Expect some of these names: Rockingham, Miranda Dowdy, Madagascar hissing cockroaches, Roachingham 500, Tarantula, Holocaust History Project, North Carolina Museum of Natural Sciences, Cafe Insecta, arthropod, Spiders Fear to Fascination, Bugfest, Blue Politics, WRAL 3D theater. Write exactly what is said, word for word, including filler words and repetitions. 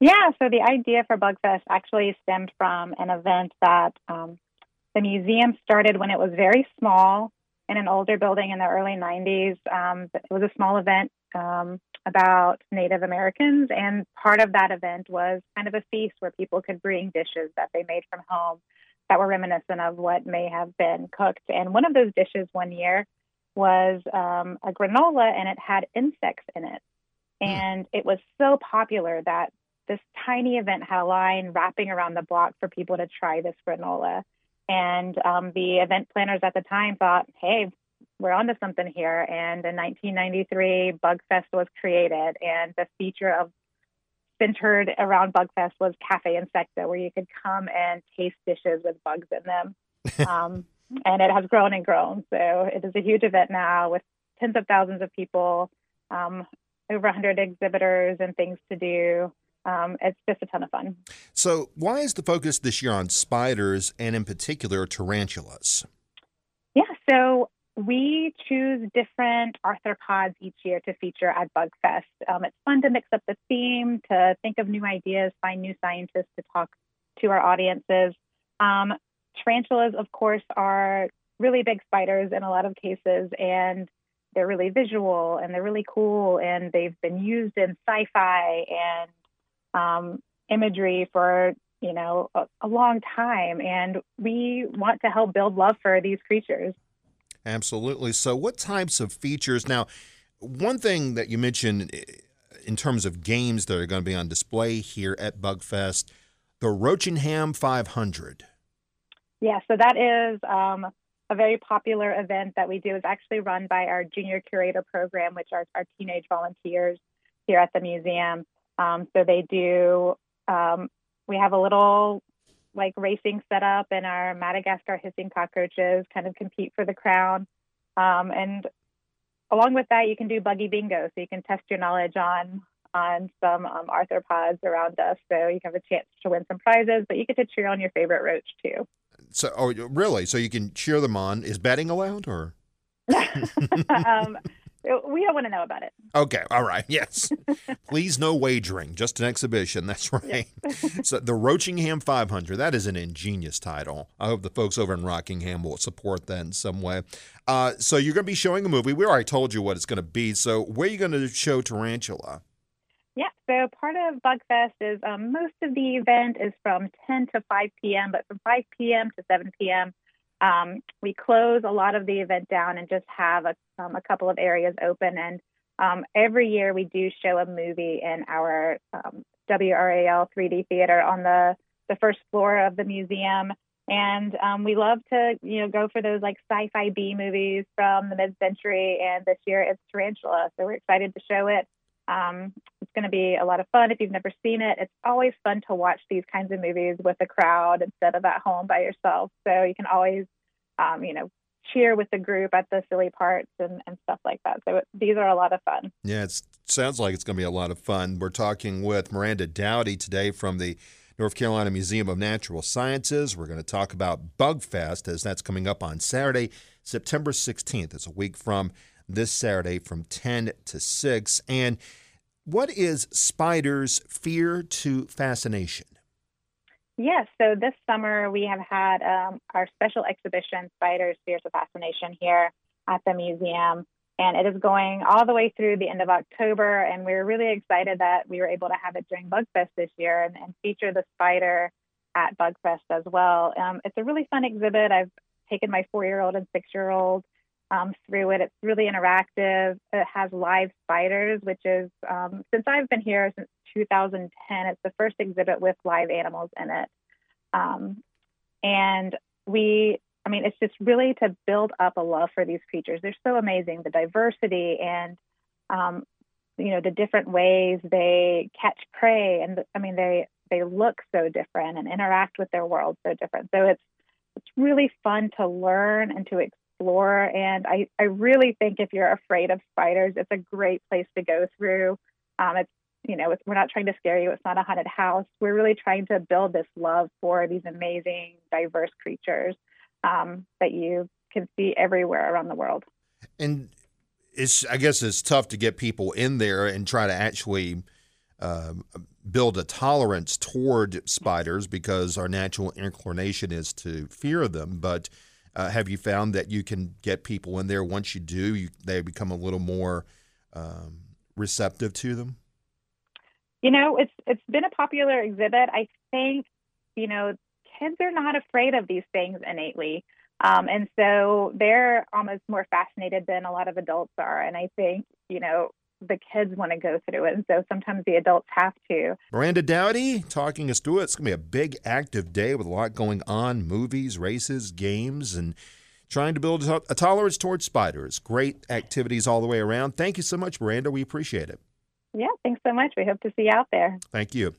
Yeah, so the idea for Bugfest actually stemmed from an event that um, the museum started when it was very small in an older building in the early nineties. Um, it was a small event um, about Native Americans, and part of that event was kind of a feast where people could bring dishes that they made from home that were reminiscent of what may have been cooked. And one of those dishes one year was um, a granola, and it had insects in it. And it was so popular that this tiny event had a line wrapping around the block for people to try this granola. And um, the event planners at the time thought, hey, we're onto something here. And in nineteen ninety-three, Bugfest was created. And the feature of centered around Bugfest was Cafe Insecta, where you could come and taste dishes with bugs in them. um, and it has grown and grown. So it is a huge event now with tens of thousands of people, um, over one hundred exhibitors and things to do. Um, it's just a ton of fun. So why is the focus this year on spiders and in particular tarantulas? Yeah, so we choose different arthropods each year to feature at Bugfest. Um, it's fun to mix up the theme, to think of new ideas, find new scientists to talk to our audiences. Um, tarantulas, of course, are really big spiders in a lot of cases, and they're really visual and they're really cool, and they've been used in sci-fi and Um, imagery for, you know, a, a long time. And we want to help build love for these creatures. Absolutely. So what types of features? Now, one thing that you mentioned in terms of games that are going to be on display here at Bugfest, the Roachingham five hundred. Yeah, so that is um, a very popular event that we do. It's actually run by our junior curator program, which are our teenage volunteers here at the museum. Um, so they do, um, we have a little like racing set up, and our Madagascar hissing cockroaches kind of compete for the crown. Um, and along with that, you can do buggy bingo. So you can test your knowledge on, on some um, arthropods around us. So you can have a chance to win some prizes, but you get to cheer on your favorite roach too. So, oh, really? So you can cheer them on. Is betting allowed or? um, We don't want to know about it. Okay. All right. Yes. Please no wagering. Just an exhibition. That's right. Yes. So the Roachingham five hundred, that is an ingenious title. I hope the folks over in Rockingham will support that in some way. Uh, so you're going to be showing a movie. We already told you what it's going to be. So where are you going to show Tarantula? Yeah. So part of Bugfest is um, most of the event is from ten to five p.m., but from five p.m. to seven p.m., Um, we close a lot of the event down and just have a, um, a couple of areas open. And um, every year we do show a movie in our um, W R A L three D theater on the, the first floor of the museum. And um, we love to, you know, go for those like sci-fi B movies from the mid-century. And this year it's Tarantula. So we're excited to show it. Um, it's going to be a lot of fun if you've never seen it. It's always fun to watch these kinds of movies with a crowd instead of at home by yourself. So you can always, um, you know, cheer with the group at the silly parts and, and stuff like that. So it, these are a lot of fun. Yeah, it sounds like it's going to be a lot of fun. We're talking with Miranda Dowdy today from the North Carolina Museum of Natural Sciences. We're going to talk about Bugfest, as that's coming up on Saturday, September sixteenth. It's a week from this Saturday from ten to six. And what is Spiders Fear to Fascination? Yes, so this summer we have had um, our special exhibition, Spiders Fear to Fascination, here at the museum. And it is going all the way through the end of October. And we're really excited that we were able to have it during Bugfest this year and, and feature the spider at Bugfest as well. Um, it's a really fun exhibit. I've taken my four-year-old and six-year-old Um, through it. It's really interactive. It has live spiders, which is, um, since I've been here since two thousand ten, it's the first exhibit with live animals in it. Um, and we, I mean, it's just really to build up a love for these creatures. They're so amazing, the diversity and, um, you know, the different ways they catch prey. And I mean, they, they look so different and interact with their world so different. So it's, it's really fun to learn and to experience. Explore. And I, I really think if you're afraid of spiders, it's a great place to go through. Um, it's, you know, it's, we're not trying to scare you. It's not a haunted house. We're really trying to build this love for these amazing, diverse creatures um, that you can see everywhere around the world. And it's, I guess it's tough to get people in there and try to actually uh, build a tolerance toward spiders because our natural inclination is to fear them. But uh, have you found that you can get people in there? Once you do, you, they become a little more um, receptive to them? You know, it's it's been a popular exhibit. I think, you know, kids are not afraid of these things innately. Um, and so they're almost more fascinated than a lot of adults are. And I think, you know, the kids want to go through it. And so sometimes the adults have to. Miranda Dowdy talking us through it. It's going to be a big active day with a lot going on, movies, races, games, and trying to build a tolerance towards spiders. Great activities all the way around. Thank you so much, Miranda. We appreciate it. Yeah, thanks so much. We hope to see you out there. Thank you.